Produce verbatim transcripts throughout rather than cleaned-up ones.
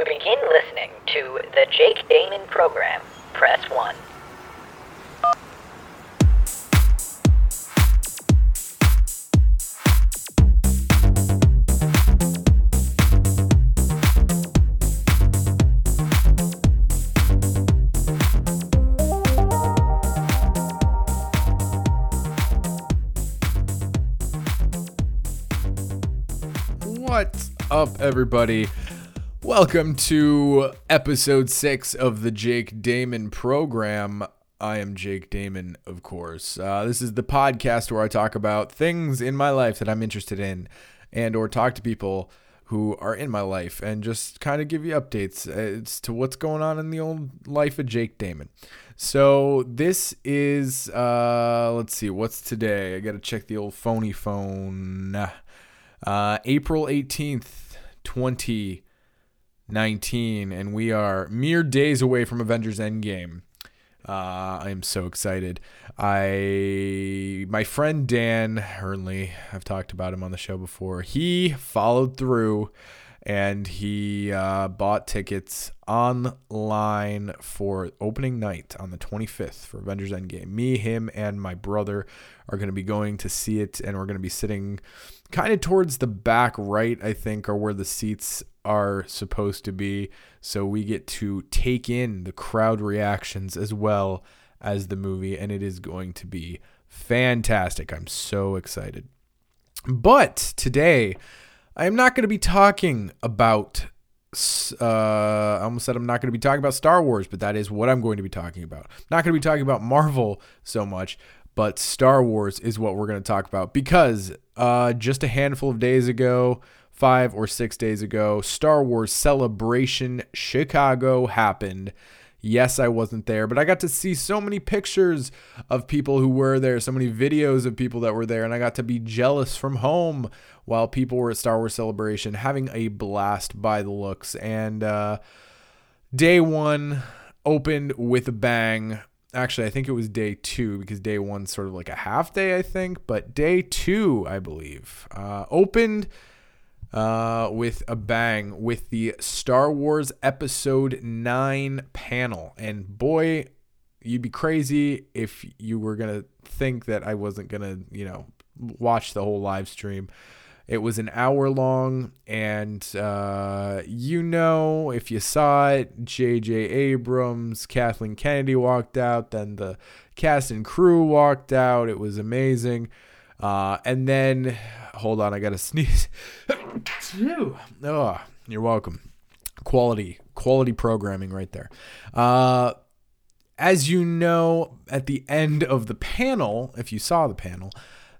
To begin listening to the Jake Damon program, press one. What's up, everybody? Welcome to episode six of the Jake Damon program. I am Jake Damon, of course. Uh, this is the podcast where I talk about things in my life that I'm interested in and or talk to people who are in my life and just kind of give you updates as to what's going on in the old life of Jake Damon. So this is, uh, let's see, what's today? I got to check the old phony phone. Uh, April eighteenth, twenty nineteen, and we are mere days away from Avengers Endgame. Uh, I am so excited. I, my friend Dan Hurley, I've talked about him on the show before. He followed through and he uh, bought tickets online for opening night on the twenty-fifth for Avengers Endgame. Me, him, and my brother are going to be going to see it, and we're going to be sitting kind of towards the back right, I think, are where the seats are supposed to be, so we get to take in the crowd reactions as well as the movie, and it is going to be fantastic. I'm so excited. But today, I am not going to be talking about, uh, I almost said I'm not going to be talking about Star Wars, but that is what I'm going to be talking about. I'm not going to be talking about Marvel so much, but Star Wars is what we're going to talk about, because uh, just a handful of days ago, Five or six days ago, Star Wars Celebration Chicago happened. Yes, I wasn't there, but I got to see so many pictures of people who were there, so many videos of people that were there, and I got to be jealous from home while people were at Star Wars Celebration, having a blast by the looks. And uh, day one opened with a bang. Actually, I think it was day two, because day one sort of like a half day, I think. But day two, I believe, uh, opened Uh, with a bang with the Star Wars Episode nine panel. And boy, you'd be crazy if you were going to think that I wasn't going to, you know, watch the whole live stream. It was an hour long, and uh, you know, if you saw it, J J Abrams, Kathleen Kennedy walked out, then the cast and crew walked out. It was amazing. Uh, and then, hold on, I gotta sneeze. Oh, you're welcome. Quality, quality programming right there. Uh, as you know, at the end of the panel, if you saw the panel,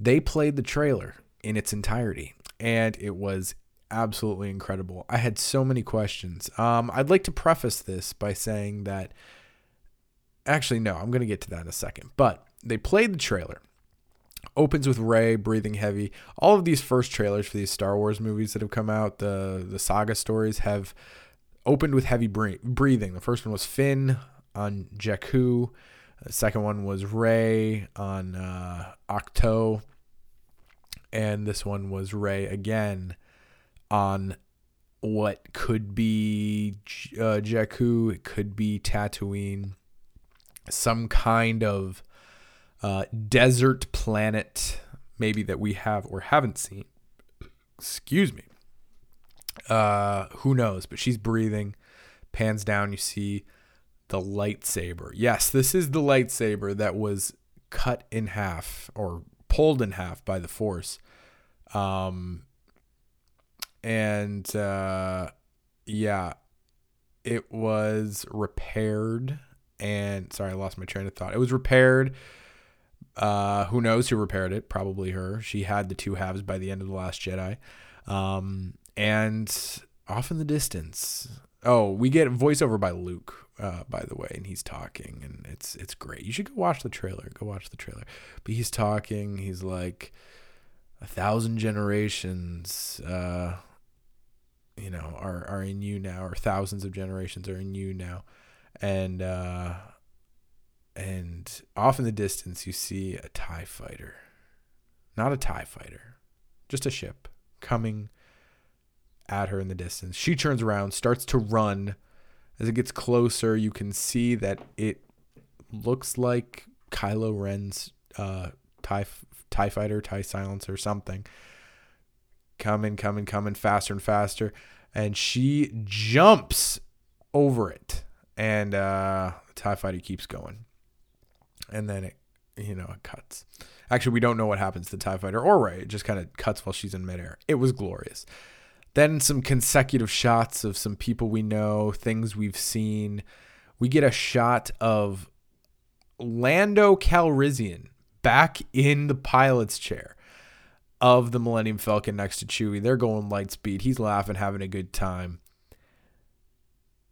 they played the trailer in its entirety, and it was absolutely incredible. I had so many questions. Um, I'd like to preface this by saying that, actually, no, I'm gonna get to that in a second, but they played the trailer. Opens with Rey breathing heavy. All of these first trailers for these Star Wars movies that have come out, the the saga stories, have opened with heavy bre- breathing. The first one was Finn on Jakku. The second one was Rey on uh, Octo. And this one was Rey again on what could be uh, Jakku. It could be Tatooine. Some kind of Uh, desert planet, maybe, that we have or haven't seen. Excuse me. Uh, who knows? But she's breathing. Pans down. You see the lightsaber. Yes, this is the lightsaber that was cut in half or pulled in half by the Force. Um, and uh, yeah, it was repaired. And sorry, I lost my train of thought. It was repaired. Uh, who knows who repaired it? Probably her. She had the two halves by the end of The Last Jedi. Um, and off in the distance, oh, we get voiceover by Luke, uh, by the way, and he's talking, and it's it's great. You should go watch the trailer. Go watch the trailer. But he's talking. He's like, a thousand generations, uh, you know, are are in you now, or thousands of generations are in you now, and uh. And off in the distance, you see a TIE fighter. Not a TIE fighter. Just a ship coming at her in the distance. She turns around, starts to run. As it gets closer, you can see that it looks like Kylo Ren's uh, TIE, TIE fighter, TIE silencer, something. Coming, coming, coming faster and faster. And she jumps over it. And uh, the TIE fighter keeps going. And then it, you know, it cuts. Actually, we don't know what happens to the TIE fighter or Rey. It just kind of cuts while she's in midair. It was glorious. Then some consecutive shots of some people we know, things we've seen. We get a shot of Lando Calrissian back in the pilot's chair of the Millennium Falcon next to Chewie. They're going light speed. He's laughing, having a good time.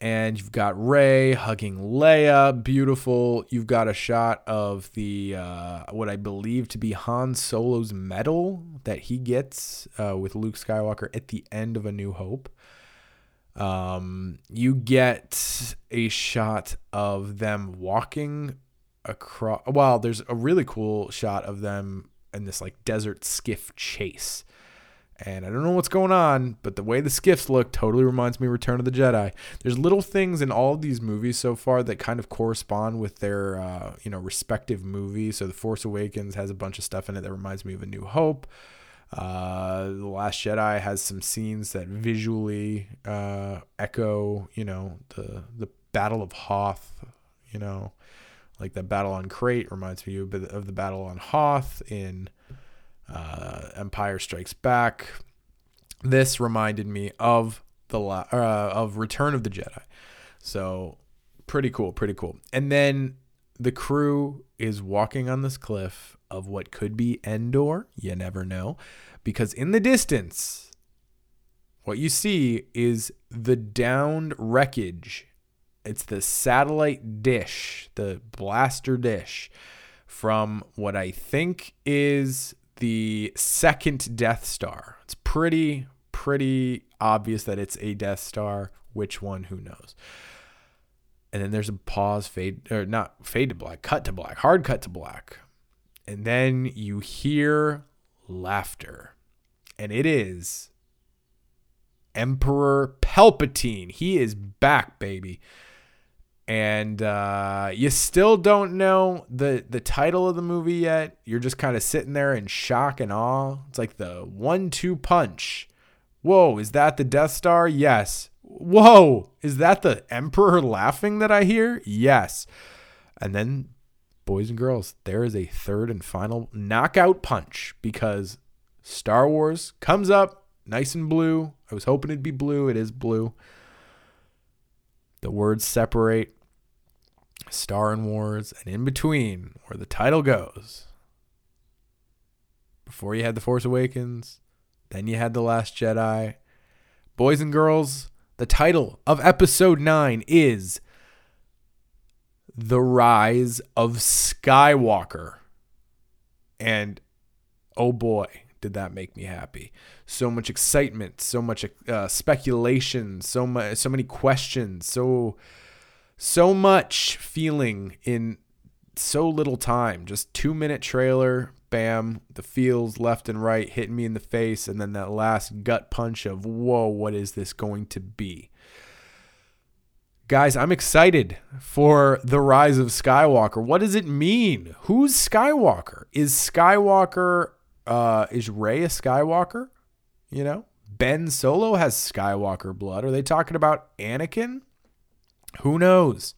And you've got Rey hugging Leia. Beautiful. You've got a shot of the uh, what I believe to be Han Solo's medal that he gets uh, with Luke Skywalker at the end of A New Hope. Um, you get a shot of them walking across. Wow, there's a really cool shot of them in this like desert skiff chase. And I don't know what's going on, but the way the skiffs look totally reminds me of Return of the Jedi. There's little things in all of these movies so far that kind of correspond with their, uh, you know, respective movies. So The Force Awakens has a bunch of stuff in it that reminds me of A New Hope. Uh, The Last Jedi has some scenes that visually uh, echo, you know, the the Battle of Hoth, you know, like the battle on Crait reminds me of the battle on Hoth in... Uh, Empire Strikes Back. This reminded me of the la- uh, of Return of the Jedi. So pretty cool, pretty cool. And then the crew is walking on this cliff of what could be Endor. You never know, because in the distance, what you see is the downed wreckage. It's the satellite dish, the blaster dish from what I think is the second Death Star. It's pretty, pretty obvious that it's a Death Star. Which one? Who knows? And then there's a pause, fade, or not fade to black, cut to black, hard cut to black. And then you hear laughter. And it is Emperor Palpatine. He is back, baby. And uh, you still don't know the, the title of the movie yet. You're just kind of sitting there in shock and awe. It's like the one two punch. Whoa, is that the Death Star? Yes. Whoa, is that the Emperor laughing that I hear? Yes. And then, boys and girls, there is a third and final knockout punch because Star Wars comes up nice and blue. I was hoping it'd be blue. It is blue. The words separate, Star and Wars, and in between, where the title goes, before you had The Force Awakens, then you had The Last Jedi. Boys and girls, the title of Episode nine is The Rise of Skywalker. And oh boy, did that make me happy. So much excitement, so much uh, speculation, so much, so many questions, so, so much feeling in so little time. Just two minute trailer, bam, the feels left and right hitting me in the face. And then that last gut punch of, whoa, what is this going to be? Guys, I'm excited for The Rise of Skywalker. What does it mean? Who's Skywalker? Is Skywalker... Uh, is Rey a Skywalker? You know, Ben Solo has Skywalker blood. Are they talking about Anakin? Who knows?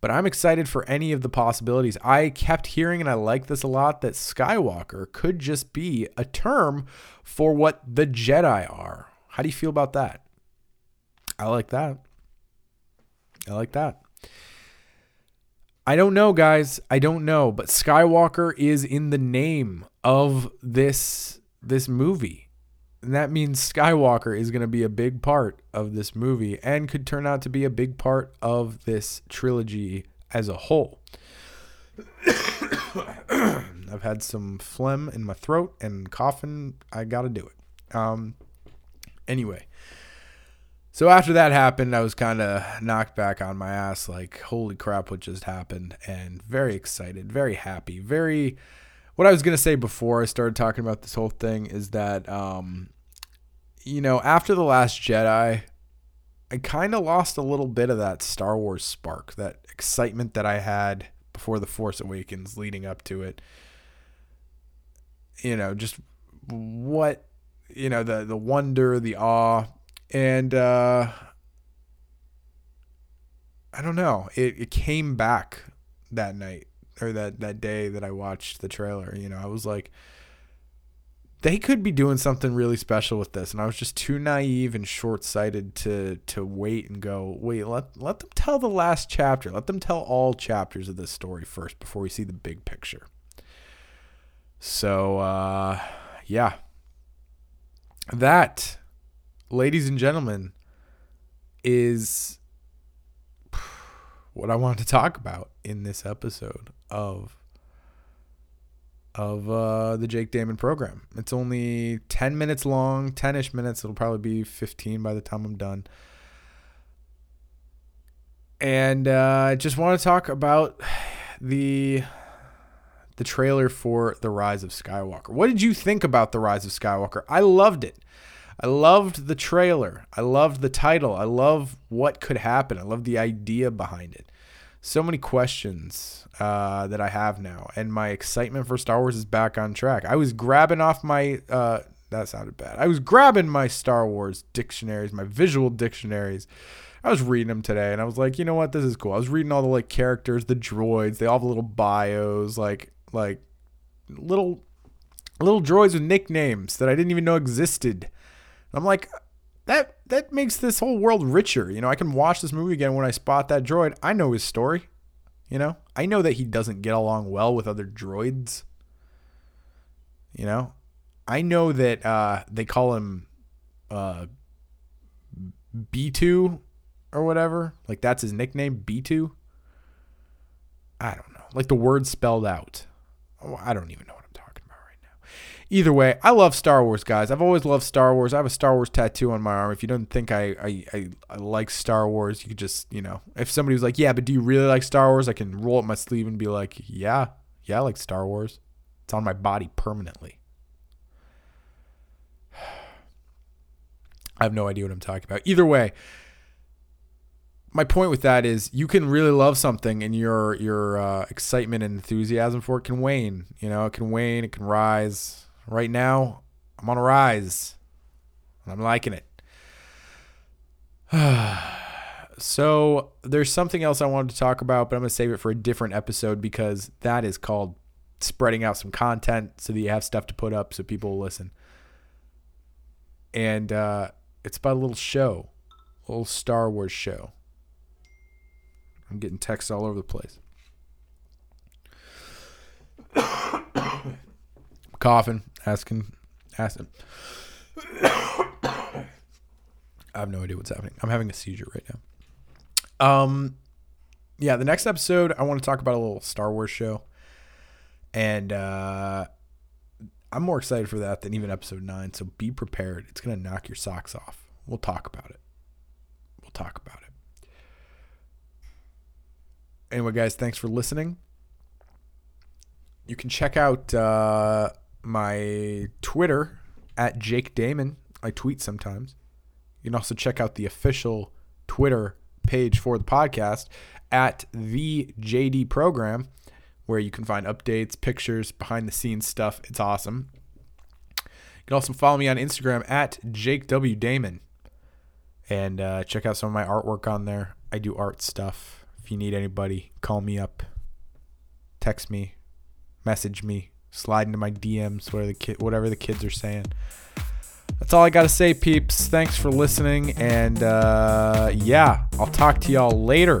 But I'm excited for any of the possibilities. I kept hearing, and I like this a lot, that Skywalker could just be a term for what the Jedi are. How do you feel about that? I like that. I like that. I don't know, guys. I don't know, but Skywalker is in the name of this this movie. And that means Skywalker is going to be a big part of this movie and could turn out to be a big part of this trilogy as a whole. I've had some phlegm in my throat and coughing. I got to do it. Um, anyway. So after that happened, I was kind of knocked back on my ass, like, holy crap, what just happened? And very excited, very happy, very... What I was going to say before I started talking about this whole thing is that um, you know, after The Last Jedi, I kind of lost a little bit of that Star Wars spark, that excitement that I had before The Force Awakens leading up to it. You know, just what, you know, the, the wonder, the awe, and uh, I don't know. It, it came back that night or that, that day that I watched the trailer. You know, I was like, they could be doing something really special with this. And I was just too naive and short-sighted to to wait and go, wait, let, let them tell the last chapter. Let them tell all chapters of this story first before we see the big picture. So, uh, yeah. That, ladies and gentlemen, is what I wanted to talk about in this episode of of uh, the Jake Damon program. It's only ten minutes long, ten-ish minutes. It'll probably be fifteen by the time I'm done. And uh, I just want to talk about the the trailer for The Rise of Skywalker. What did you think about The Rise of Skywalker? I loved it. I loved the trailer. I loved the title. I love what could happen. I love the idea behind it. So many questions uh, that I have now, and my excitement for Star Wars is back on track. I was grabbing off my, uh, that sounded bad. I was grabbing my Star Wars dictionaries, my visual dictionaries. I was reading them today, and I was like, you know what, this is cool. I was reading all the like characters, the droids. They all have little bios, like like little little droids with nicknames that I didn't even know existed. And I'm like, that. That makes this whole world richer. You know, I can watch this movie again when I spot that droid. I know his story. You know, I know that he doesn't get along well with other droids. You know, I know that uh, they call him uh, B two or whatever. Like, that's his nickname, B two. I don't know. Like, the word spelled out. Oh, I don't even know. Either way, I love Star Wars, guys. I've always loved Star Wars. I have a Star Wars tattoo on my arm. If you don't think I I, I, I like Star Wars, you could just, you know. If somebody was like, yeah, but do you really like Star Wars? I can roll up my sleeve and be like, yeah. Yeah, I like Star Wars. It's on my body permanently. I have no idea what I'm talking about. Either way, my point with that is you can really love something, and your your uh, excitement and enthusiasm for it can wane. You know, it can wane. It can rise. Right now, I'm on a rise, and I'm liking it. So there's something else I wanted to talk about, but I'm going to save it for a different episode because that is called spreading out some content so that you have stuff to put up so people will listen. And uh, it's about a little show, a little Star Wars show. I'm getting texts all over the place. Coughing, asking, asking. I have no idea what's happening. I'm having a seizure right now. Um, yeah, the next episode, I want to talk about a little Star Wars show. And uh, I'm more excited for that than even episode nine. So be prepared. It's going to knock your socks off. We'll talk about it. We'll talk about it. Anyway, guys, thanks for listening. You can check out uh, my Twitter at Jake Damon. I tweet sometimes. You can also check out the official Twitter page for the podcast at the J D Program, where you can find updates, pictures, behind-the-scenes stuff. It's awesome. You can also follow me on Instagram at Jake W Damon, and uh, check out some of my artwork on there. I do art stuff. If you need anybody, call me up, text me, message me, slide into my D Ms, whatever the, kid, whatever the kids are saying. That's all I got to say, peeps. Thanks for listening, and uh, yeah, I'll talk to y'all later.